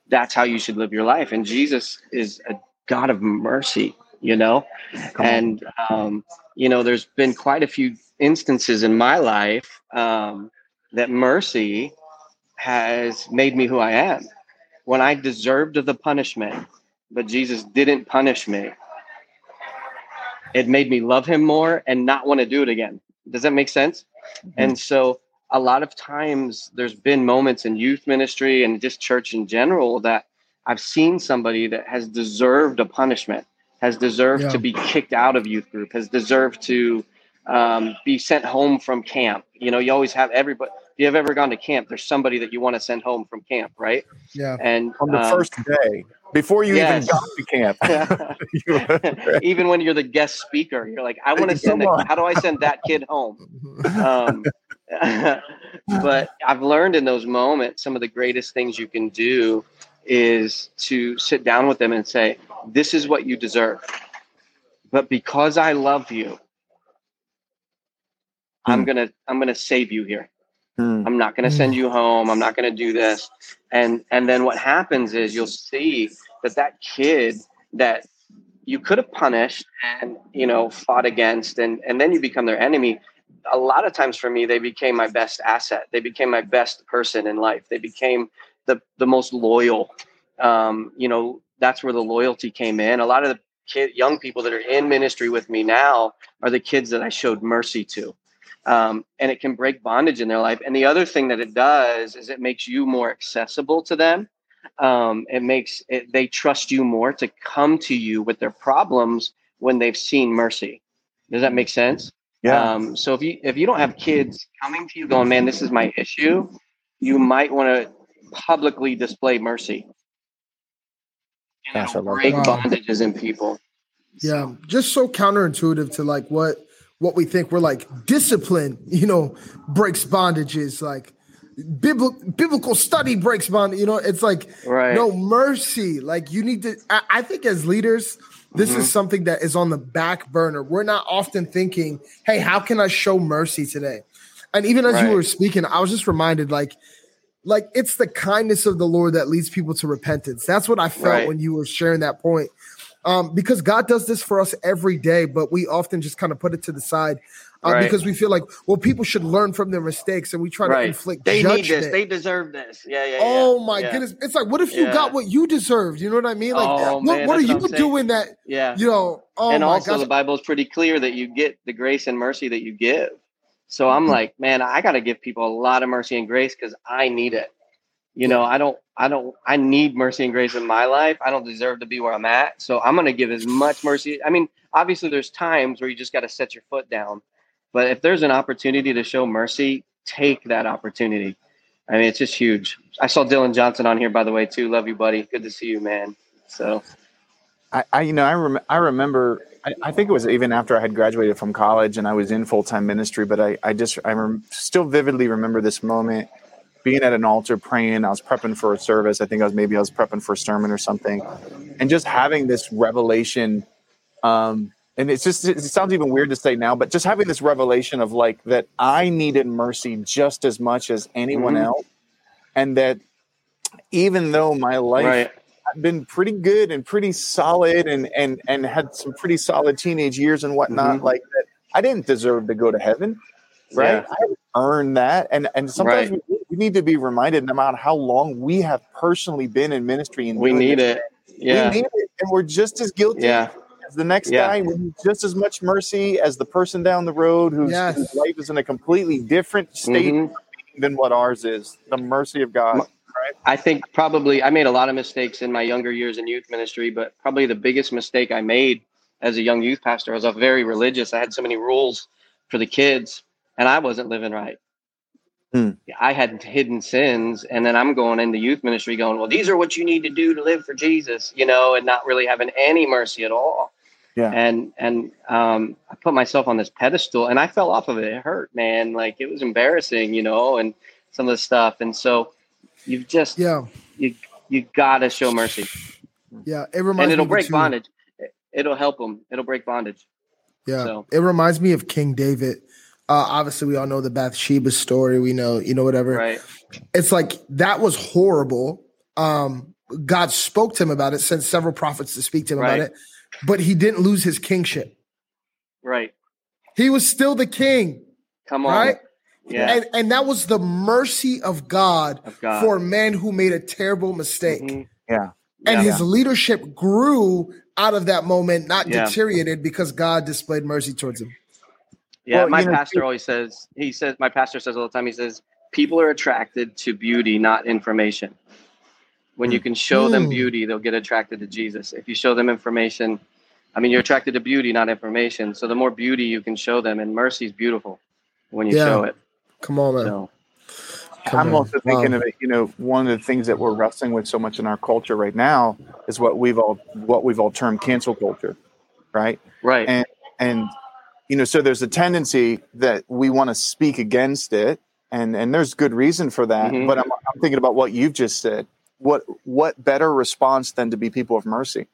that's how you should live your life. And Jesus is a God of mercy, you know, and, you know, there's been quite a few instances in my life that mercy has made me who I am. When I deserved the punishment, but Jesus didn't punish me, it made me love him more and not want to do it again. Does that make sense? And so a lot of times there's been moments in youth ministry and just church in general that I've seen somebody that has deserved a punishment, has deserved to be kicked out of youth group, has deserved to be sent home from camp. You know, you always have everybody. If you have ever gone to camp, there's somebody that you want to send home from camp, right? Yeah. And on the first day, before you even got to camp. Even when you're the guest speaker, you're like, I want to send how do I send that kid home? But I've learned in those moments, some of the greatest things you can do is to sit down with them and say, this is what you deserve. But because I love you, I'm going to save you here. I'm not going to send you home. I'm not going to do this. And then what happens is you'll see that kid that you could have punished and, you know, fought against, and then you become their enemy. A lot of times for me, they became my best asset. They became my best person in life. They became the most loyal. You know, that's where the loyalty came in. A lot of the young people that are in ministry with me now are the kids that I showed mercy to. And it can break bondage in their life. And the other thing that it does is it makes you more accessible to them. It makes it, they trust you more to come to you with their problems when they've seen mercy. Does that make sense? Yeah. So if you don't have kids coming to you going, man, this is my issue, you might want to publicly display mercy. And it'll break bondages in people. Yeah, just so counterintuitive to like what we think. We're like, discipline, you know, breaks bondages. Like biblical study breaks bondage. You know, it's like, no, mercy. Like you need to, I think as leaders, this is something that is on the back burner. We're not often thinking, hey, how can I show mercy today? And even as you were speaking, I was just reminded, like it's the kindness of the Lord that leads people to repentance. That's what I felt when you were sharing that point. Because God does this for us every day, but we often just kind of put it to the side because we feel like, well, people should learn from their mistakes, and we try to inflict judgment. They need this. They deserve this. Oh, my goodness. It's like, what if you got what you deserved? You know what I mean? Like, what are you doing that, you know? And also the Bible is pretty clear that you get the grace and mercy that you give. So I'm like, man, I got to give people a lot of mercy and grace because I need it. You know, I need mercy and grace in my life. I don't deserve to be where I'm at. So I'm going to give as much mercy. I mean, obviously there's times where you just got to set your foot down, but if there's an opportunity to show mercy, take that opportunity. I mean, it's just huge. I saw Dylan Johnson on here, by the way, too. Love you, buddy. Good to see you, man. So I think it was even after I had graduated from college and I was in full-time ministry, but I still vividly remember this moment. Being at an altar praying, I was prepping for a service. I think I was prepping for a sermon or something, and just having this revelation. And it's just, it sounds even weird to say now, but just having this revelation of like that I needed mercy just as much as anyone else, and that even though my life had been pretty good and pretty solid, and had some pretty solid teenage years and whatnot, like that, I didn't deserve to go to heaven, right? I didn't earn that, and sometimes we need to be reminded about how long we have personally been in ministry. And we need it. Yeah. We need it. And we're just as guilty as the next guy. We need just as much mercy as the person down the road whose life is in a completely different state than what ours is. The mercy of God. Right? I think probably I made a lot of mistakes in my younger years in youth ministry, but probably the biggest mistake I made as a young youth pastor was I was very religious. I had so many rules for the kids and I wasn't living right. I had hidden sins, and then I'm going into youth ministry going, well, these are what you need to do to live for Jesus, you know, and not really having any mercy at all. Yeah. And I put myself on this pedestal and I fell off of it. It hurt, man. Like it was embarrassing, you know, and some of the stuff. And so you've just, you gotta show mercy. Yeah. It reminds me. And it'll break bondage. It'll help them. It'll break bondage. Yeah. So. It reminds me of King David. Obviously, we all know the Bathsheba story. We know, you know, whatever. Right. It's like that was horrible. God spoke to him about it, sent several prophets to speak to him about it, but he didn't lose his kingship. Right. He was still the king. Come on. Right? Yeah. And that was the mercy of God for a man who made a terrible mistake. Mm-hmm. Yeah. And his leadership grew out of that moment, not deteriorated, because God displayed mercy towards him. Yeah, well, my pastor always says, my pastor says all the time, he says, people are attracted to beauty, not information. When you can show them beauty, they'll get attracted to Jesus. If you show them information, I mean, you're attracted to beauty, not information. So the more beauty you can show them, and mercy is beautiful when you show it. Come on, man. So, I'm also thinking of it, you know, one of the things that we're wrestling with so much in our culture right now is what we've all termed cancel culture, right? Right. And you know, so there's a tendency that we want to speak against it, and there's good reason for that. Mm-hmm. But I'm thinking about what you've just said. What better response than to be people of mercy,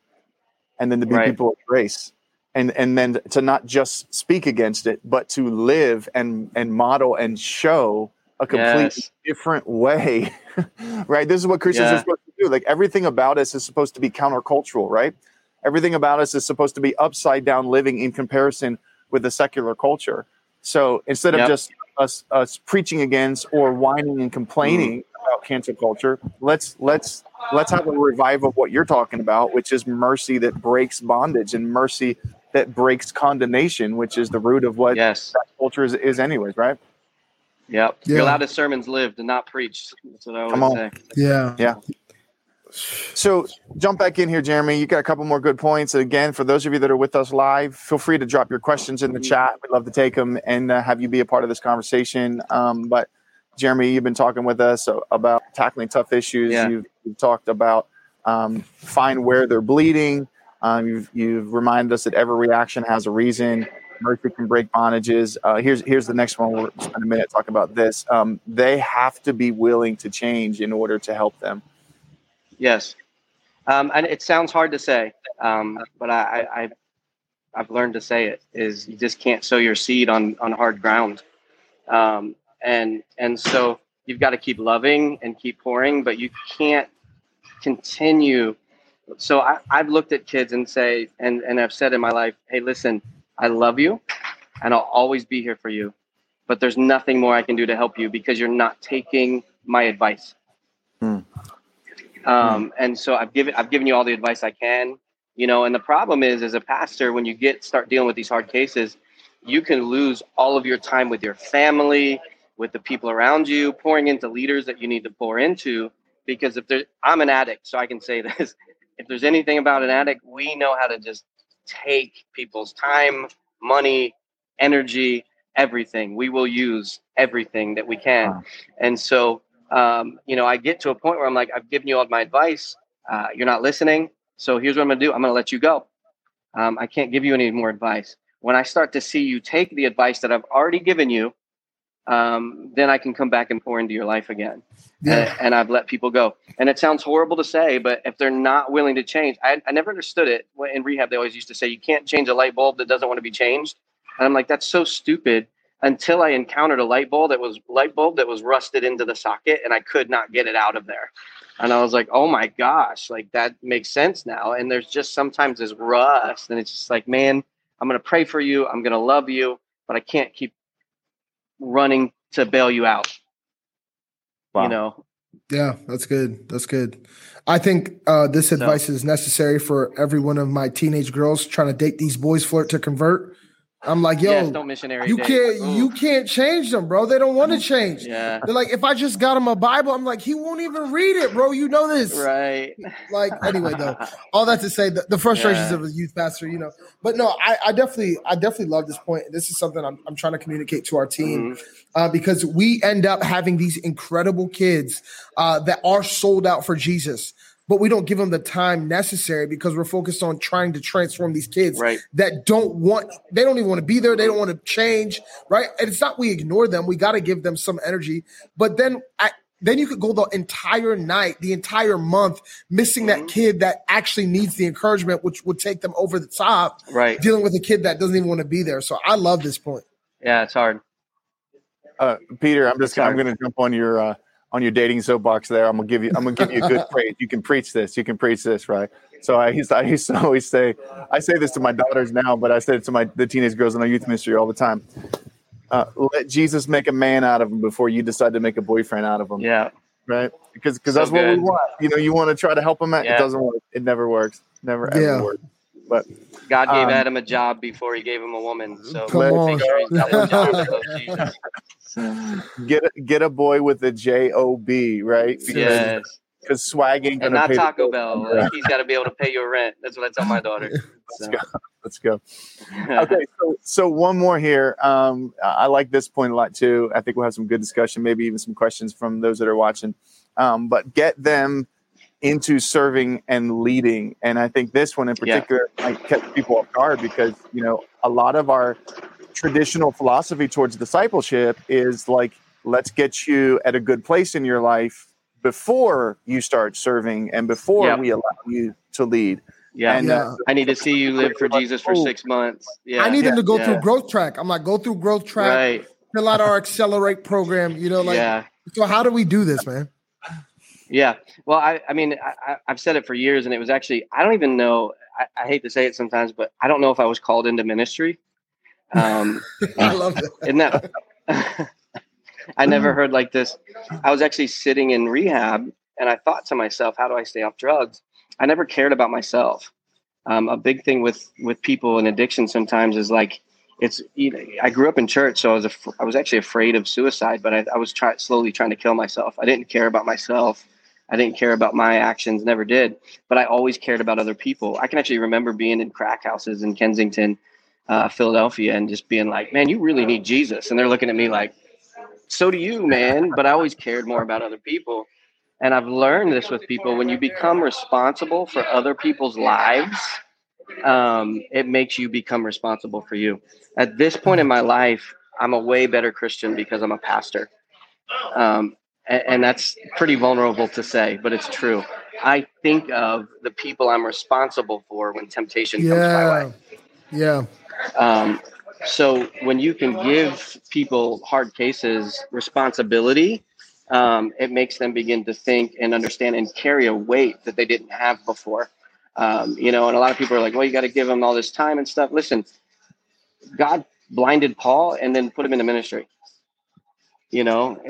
and then to be people of grace, and then to not just speak against it, but to live and model and show a completely different way. Right? This is what Christians are supposed to do. Like everything about us is supposed to be countercultural, right? Everything about us is supposed to be upside down living in comparison with the secular culture. So instead of just us preaching against or whining and complaining about cancel culture, let's have a revival of what you're talking about, which is mercy that breaks bondage and mercy that breaks condemnation, which is the root of what culture is anyways, right? Yep. Yeah. Your loudest sermons lived and not preached. That's what I always say. Yeah. Yeah. So jump back in here, Jeremy. You got a couple more good points. And again, for those of you that are with us live, feel free to drop your questions in the chat. We'd love to take them and have you be a part of this conversation. But Jeremy, you've been talking with us about tackling tough issues. Yeah. You've talked about find where they're bleeding. You've reminded us that every reaction has a reason. Mercy can break bondages. Here's the next one. We'll spend a minute talking about this. They have to be willing to change in order to help them. Yes. And it sounds hard to say, but I've learned to say it is you just can't sow your seed on hard ground. And so you've got to keep loving and keep pouring, but you can't continue. So I've looked at kids and say, and I've said in my life, hey, listen, I love you and I'll always be here for you, but there's nothing more I can do to help you because you're not taking my advice. And so I've given you all the advice I can, and the problem is as a pastor, when you start dealing with these hard cases, you can lose all of your time with your family, with the people around you, pouring into leaders that you need to pour into, because I'm an addict, so I can say this. If there's anything about an addict, we know how to just take people's time, money, energy, everything. We will use everything that we can. And so, I get to a point where I'm like, I've given you all my advice. You're not listening. So here's what I'm going to do. I'm going to let you go. I can't give you any more advice. When I start to see you take the advice that I've already given you, then I can come back and pour into your life again. Yeah. And I've let people go. And it sounds horrible to say, but if they're not willing to change, I never understood it. In rehab, they always used to say, you can't change a light bulb that doesn't want to be changed. And I'm like, that's so stupid, until I encountered a light bulb that was rusted into the socket and I could not get it out of there. And I was like, oh my gosh, like that makes sense now. And there's just sometimes this rust and it's just like, man, I'm going to pray for you. I'm going to love you, but I can't keep running to bail you out. Wow. Yeah, that's good. That's good. I think this advice is necessary for every one of my teenage girls trying to date these boys, flirt to convert. I'm like, yo, yes, don't missionary you days. You can't change them, bro. They don't want to change. Yeah. They're like, if I just got him a Bible, I'm like, he won't even read it, bro. You know this. Right. Like, anyway, though, all that to say the frustrations of a youth pastor, But no, I definitely love this point. This is something I'm trying to communicate to our team because we end up having these incredible kids that are sold out for Jesus. But we don't give them the time necessary because we're focused on trying to transform these kids that they don't even want to be there. They don't want to change. Right. And it's not, we ignore them. We got to give them some energy, but then you could go the entire night, the entire month missing that kid that actually needs the encouragement, which would take them over the top, right? Dealing with a kid that doesn't even want to be there. So I love this point. Yeah. It's hard. Peter, I'm going to jump on your dating soapbox there. I'm gonna give you a good praise. You can preach this, right? So I used to always say, I say this to my daughters now, but I say it to the teenage girls in our youth ministry all the time. Let Jesus make a man out of them before you decide to make a boyfriend out of them. Yeah. Right. Because that's what we want. You want to try to help them out. Yeah. It doesn't work. It never works. Never ever works. But God gave Adam a job before he gave him a woman. So make sure he's got one job. Jesus. Get a boy with a J-O-B, right? Because swag ain't going to pay. And not Taco Bell. He's got to be able to pay your rent. That's what I tell my daughter. Let's go. Okay, so one more here. I like this point a lot, too. I think we'll have some good discussion, maybe even some questions from those that are watching. But get them into serving and leading. And I think this one in particular kept people off guard because, a lot of our traditional philosophy towards discipleship is like, let's get you at a good place in your life before you start serving and before we allow you to lead. Yeah. And I need to see you live for Jesus for 6 months. Yeah. I need them to go through growth track. I'm like, go through growth track, fill out our accelerate program, So how do we do this, man? Yeah. Well, I've said it for years, and it was actually, I don't even know. I hate to say it sometimes, but I don't know if I was called into ministry. I love that. Isn't that I never heard like this. I was actually sitting in rehab and I thought to myself, how do I stay off drugs? I never cared about myself. A big thing with people in addiction sometimes is like, I grew up in church, so I was actually afraid of suicide, but I was slowly trying to kill myself. I didn't care about myself. I didn't care about my actions, never did, but I always cared about other people. I can actually remember being in crack houses in Kensington, Philadelphia, and just being like, man, you really need Jesus. And they're looking at me like, So do you, man. But I always cared more about other people. And I've learned this with people. When you become responsible for other people's lives, it makes you become responsible for you. At this point in my life, I'm a way better Christian because I'm a pastor. And that's pretty vulnerable to say, but it's true. I think of the people I'm responsible for when temptation comes my way. Yeah. So when you can give people hard cases responsibility, it makes them begin to think and understand and carry a weight that they didn't have before. And a lot of people are like, well, you got to give them all this time and stuff. Listen, God blinded Paul and then put him into ministry. It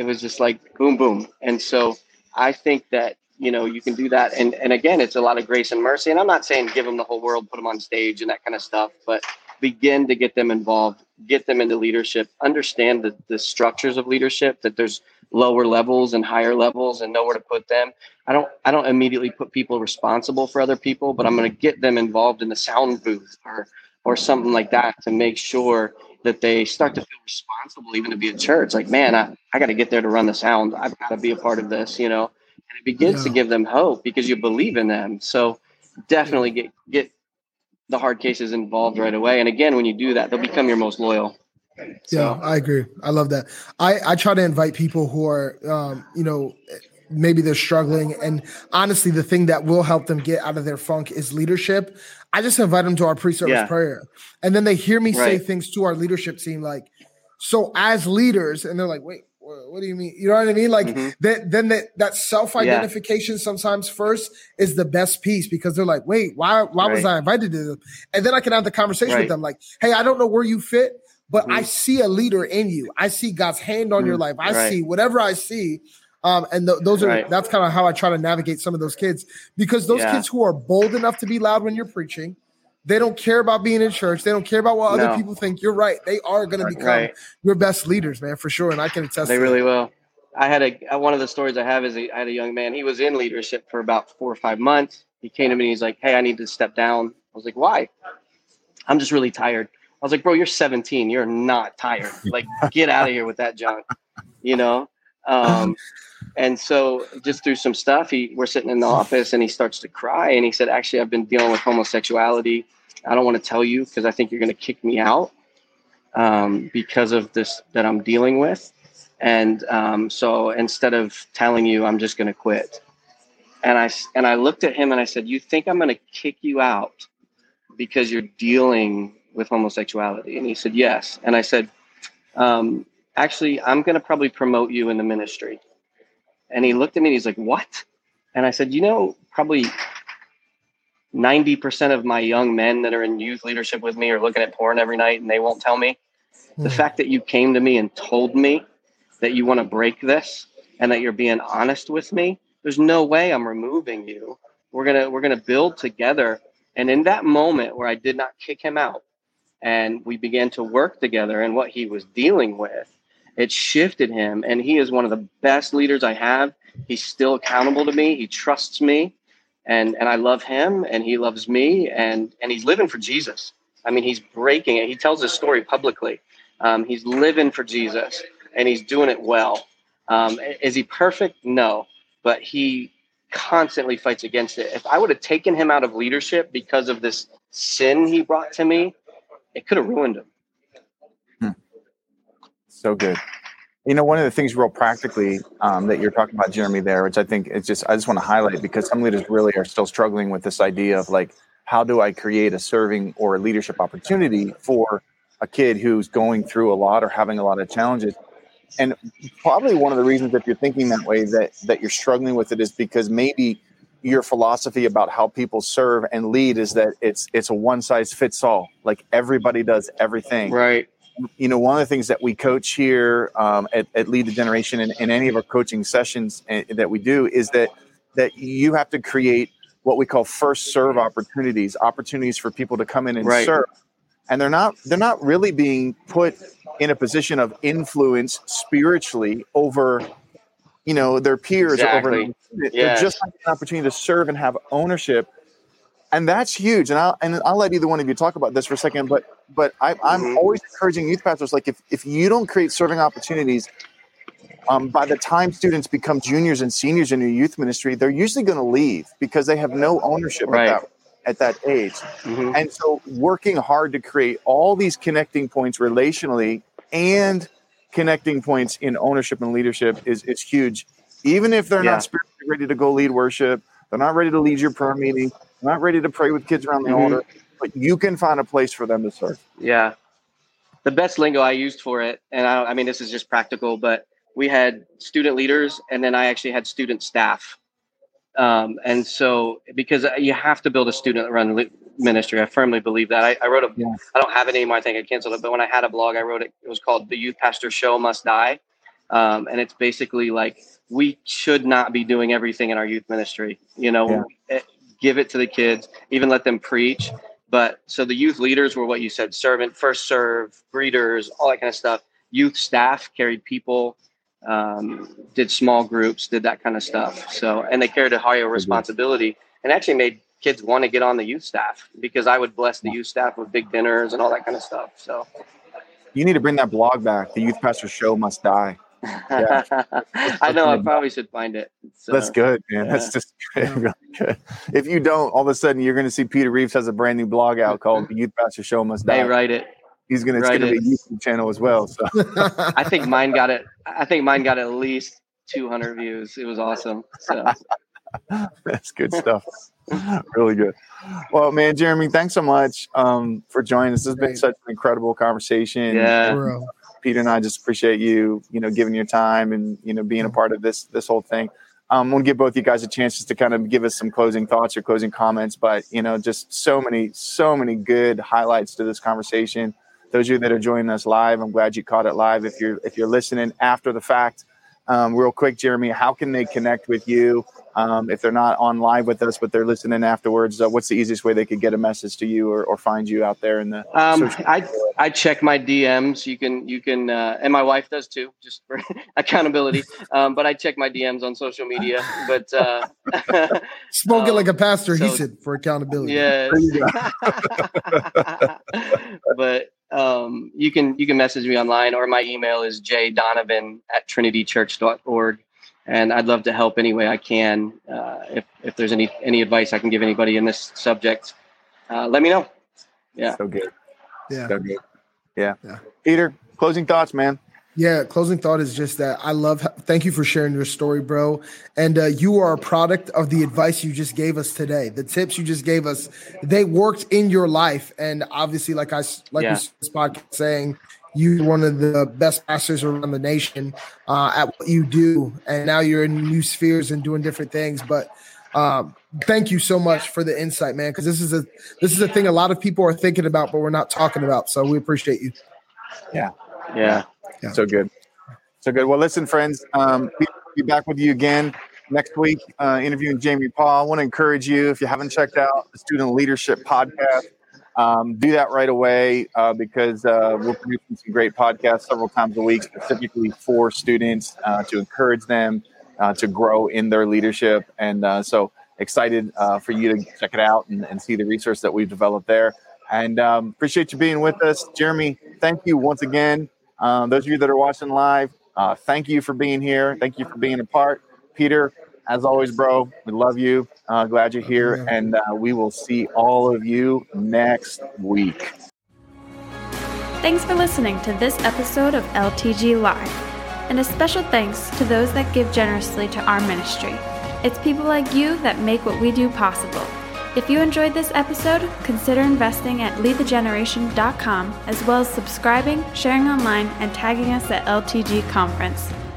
was just like boom, boom. And so I think that, you can do that. And again, it's a lot of grace and mercy. And I'm not saying give them the whole world, put them on stage and that kind of stuff, but begin to get them involved, get them into leadership, understand the structures of leadership, that there's lower levels and higher levels and know where to put them. I don't immediately put people responsible for other people, but I'm going to get them involved in the sound booth or something like that to make sure that they start to feel responsible even to be a church. Like, man, I got to get there to run the sound. I've got to be a part of this, And it begins to give them hope because you believe in them. So definitely get the hard cases involved right away. And again, when you do that, they'll become your most loyal. So. Yeah, I agree. I love that. I try to invite people who are, maybe they're struggling. And honestly, the thing that will help them get out of their funk is leadership. I just invite them to our pre-service prayer. And then they hear me say things to our leadership team, like, so as leaders, and they're like, wait, what do you mean? You know what I mean? Like that self-identification sometimes first is the best piece because they're like, wait, why was I invited to them? And then I can have the conversation with them like, hey, I don't know where you fit, but I see a leader in you. I see God's hand on your life. I see whatever I see. That's kind of how I try to navigate some of those kids, because those kids who are bold enough to be loud when you're preaching, they don't care about being in church. They don't care about what other people think. You're right. They are going to become your best leaders, man, for sure. And I can attest to that. They really will. I had one of the stories I have is I had a young man. He was in leadership for about 4 or 5 months. He came to me and he's like, hey, I need to step down. I was like, why? I'm just really tired. I was like, bro, you're 17. You're not tired. Like, get out of here with that junk, And so just through some stuff, we're sitting in the office and he starts to cry. And he said, actually, I've been dealing with homosexuality. I don't want to tell you because I think you're going to kick me out because of this that I'm dealing with. And so instead of telling you, I'm just going to quit. And I looked at him and I said, you think I'm going to kick you out because you're dealing with homosexuality? And he said, yes. And I said, actually, I'm going to probably promote you in the ministry. And he looked at me and he's like, what? And I said, probably 90% of my young men that are in youth leadership with me are looking at porn every night and they won't tell me. The fact that you came to me and told me that you want to break this and that you're being honest with me, there's no way I'm removing you. We're going to build together. And in that moment where I did not kick him out and we began to work together and what he was dealing with, it shifted him, and he is one of the best leaders I have. He's still accountable to me. He trusts me, and I love him, and he loves me, and he's living for Jesus. I mean, he's breaking it. He tells his story publicly. He's living for Jesus, and he's doing it well. Is he perfect? No, but he constantly fights against it. If I would have taken him out of leadership because of this sin he brought to me, it could have ruined him. So good. One of the things real practically that you're talking about, Jeremy, there, which I think it's just, I just want to highlight because some leaders really are still struggling with this idea of like, how do I create a serving or a leadership opportunity for a kid who's going through a lot or having a lot of challenges? And probably one of the reasons if you're thinking that way that you're struggling with it is because maybe your philosophy about how people serve and lead is that it's a one size fits all. Like everybody does everything. Right. One of the things that we coach here at Lead the Generation and in any of our coaching sessions that we do is that you have to create what we call first serve opportunities for people to come in and serve. And they're not really being put in a position of influence spiritually over, their peers. Exactly. They're just like an opportunity to serve and have ownership. And that's huge. And I'll let either one of you talk about this for a second, but I'm always encouraging youth pastors, like if you don't create serving opportunities, By the time students become juniors and seniors in your youth ministry, they're usually going to leave because they have no ownership at that age. Mm-hmm. And so working hard to create all these connecting points relationally and connecting points in ownership and leadership is huge. Even if they're not spiritually ready to go lead worship, they're not ready to lead your prayer meeting, they're not ready to pray with kids around the altar, but you can find a place for them to serve. Yeah. The best lingo I used for it, and I mean, this is just practical, but we had student leaders and then I actually had student staff. And so, because you have to build a student-run ministry, I firmly believe that. I wrote a, I don't have it anymore, I think I canceled it, but when I had a blog, I wrote it, it was called The Youth Pastor Show Must Die. And it's basically like, we should not be doing everything in our youth ministry, you know, give it to the kids, even let them preach. But so the youth leaders were what you said, servant, first serve, greeters, all that kind of stuff. Youth staff carried people, did small groups, did that kind of stuff. So, and they carried a higher responsibility and actually made kids want to get on the youth staff because I would bless the youth staff with big dinners and all that kind of stuff. So you need to bring that blog back. The Youth Pastor Show Must Die. Yeah. I know. I probably should find it. So, that's good, man. Yeah. That's just really good. If you don't, all of a sudden you're going to see Peter Reeves has a brand new blog out called The Youth Pastor Show Must Die. They write it. He's going to write it. It's going to be a YouTube channel as well. So I think mine got at least 200 views. It was awesome. So. That's good stuff. Really good. Well, man, Jeremy, thanks so much for joining us. This has been such an incredible conversation. Yeah. Peter and I just appreciate you, you know, giving your time and, you know, being a part of this whole thing. We'll give both you guys a chance just to kind of give us some closing thoughts or closing comments, but, you know, just so many good highlights to this conversation. Those of you that are joining us live, I'm glad you caught it live. If you're listening after the fact, real quick, Jeremy, how can they connect with you? If they're not on live with us, but they're listening afterwards, what's the easiest way they could get a message to you or find you out there in the social media? I check my DMs. You can, and my wife does too, just for accountability. But I check my DMs on social media, but, spoke it like a pastor. So, he said for accountability. Yes. But, you can message me online or my email is jdonovan@trinitychurch.org. And I'd love to help any way I can. If there's any advice I can give anybody in this subject, let me know. Yeah. So good. Yeah. So good. Yeah. Yeah. Peter, closing thoughts, man. Yeah. Closing thought is just that thank you for sharing your story, bro. And you are a product of the advice you just gave us today. The tips you just gave us, they worked in your life. And obviously, like this podcast saying, you're one of the best pastors around the nation at what you do. And now you're in new spheres and doing different things. But thank you so much for the insight, man, because this is a thing a lot of people are thinking about, but we're not talking about. So we appreciate you. Yeah. Yeah. Yeah. So good. So good. Well, listen, friends, we'll be back with you again next week, interviewing Jamie Paul. I want to encourage you, if you haven't checked out the Student Leadership Podcast, do that right away because we're producing some great podcasts several times a week, specifically for students to encourage them to grow in their leadership. And so excited for you to check it out and see the resource that we've developed there. And appreciate you being with us. Jeremy, thank you once again. Those of you that are watching live, thank you for being here. Thank you for being a part. Peter, as always, bro, we love you. Glad you're here. And we will see all of you next week. Thanks for listening to this episode of LTG Live. And a special thanks to those that give generously to our ministry. It's people like you that make what we do possible. If you enjoyed this episode, consider investing at leadthegeneration.com, as well as subscribing, sharing online, and tagging us at LTG Conference.